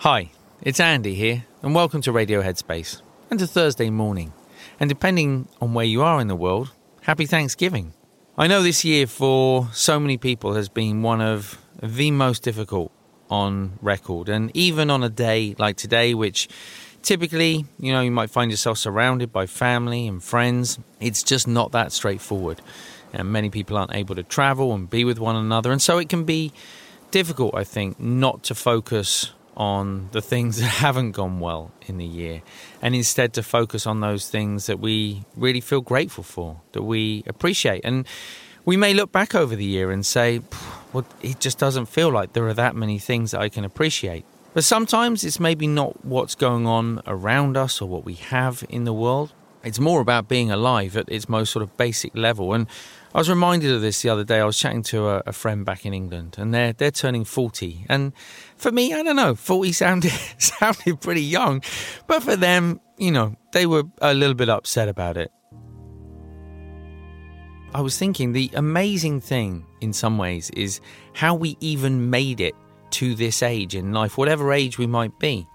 Hi, it's Andy here, and welcome to Radio Headspace, and to Thursday morning. And depending on where you are in the world, happy Thanksgiving. I know this year for so many people has been one of the most difficult on record, and even on a day like today, which typically, you know, you might find yourself surrounded by family and friends, it's just not that straightforward. And many people aren't able to travel and be with one another, and so it can be difficult, I think, not to focus on the things that haven't gone well in the year, and instead to focus on those things that we really feel grateful for, that we appreciate. And we may look back over the year and say, well, it just doesn't feel like there are that many things that I can appreciate. But sometimes it's maybe not what's going on around us or what we have in the world. It's more about being alive at its most sort of basic level. And I was reminded of this the other day. I was chatting to a friend back in England, and they're turning 40. And for me, I don't know, 40 sounded pretty young. But for them, you know, they were a little bit upset about it. I was thinking the amazing thing in some ways is how we even made it to this age in life, whatever age we might be.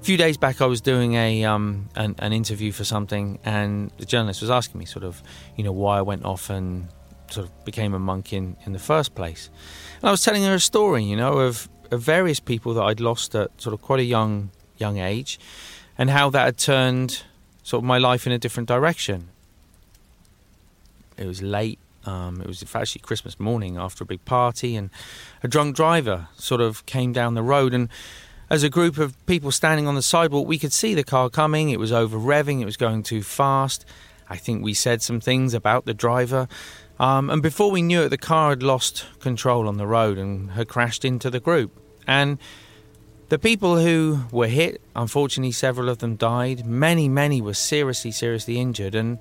A few days back, I was doing an interview for something, and the journalist was asking me sort of, you know, why I went off and sort of became a monk in the first place. And I was telling her a story, you know, of various people that I'd lost at sort of quite a young age, and how that had turned sort of my life in a different direction. It was late. It was actually Christmas morning after a big party, and a drunk driver sort of came down the road, and as a group of people standing on the sidewalk, we could see the car coming. It was over-revving. It was going too fast. I think we said some things about the driver. And before we knew it, the car had lost control on the road and had crashed into the group. And the people who were hit, unfortunately, several of them died. Many were seriously injured. And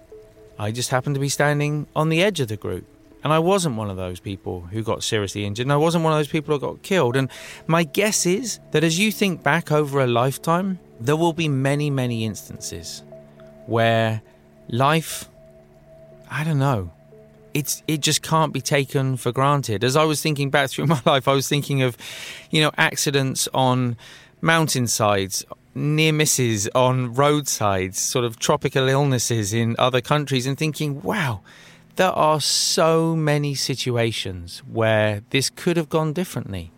I just happened to be standing on the edge of the group. And I wasn't one of those people who got seriously injured, and I wasn't one of those people who got killed. And my guess is that as you think back over a lifetime, there will be many instances where life, I don't know, it just can't be taken for granted. As I was thinking back through my life, I was thinking of, you know, accidents on mountainsides, near misses on roadsides, sort of tropical illnesses in other countries, and thinking, wow, there are so many situations where this could have gone differently,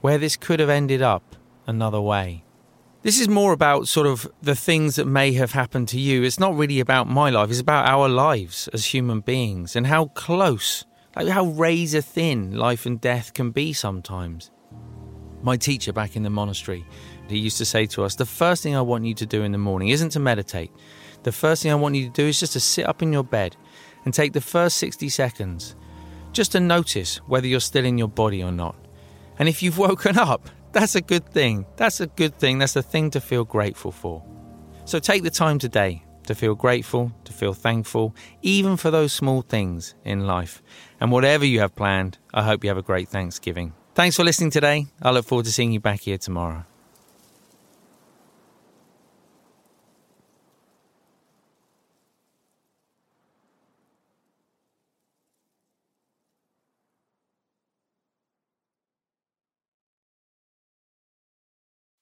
where this could have ended up another way. This is more about sort of the things that may have happened to you. It's not really about my life. It's about our lives as human beings and how close, like how razor thin life and death can be sometimes. My teacher back in the monastery, he used to say to us, the first thing I want you to do in the morning isn't to meditate. The first thing I want you to do is just to sit up in your bed and take the first 60 seconds just to notice whether you're still in your body or not. And if you've woken up, that's a good thing. That's a good thing. That's the thing to feel grateful for. So take the time today to feel grateful, to feel thankful, even for those small things in life. And whatever you have planned, I hope you have a great Thanksgiving. Thanks for listening today. I look forward to seeing you back here tomorrow.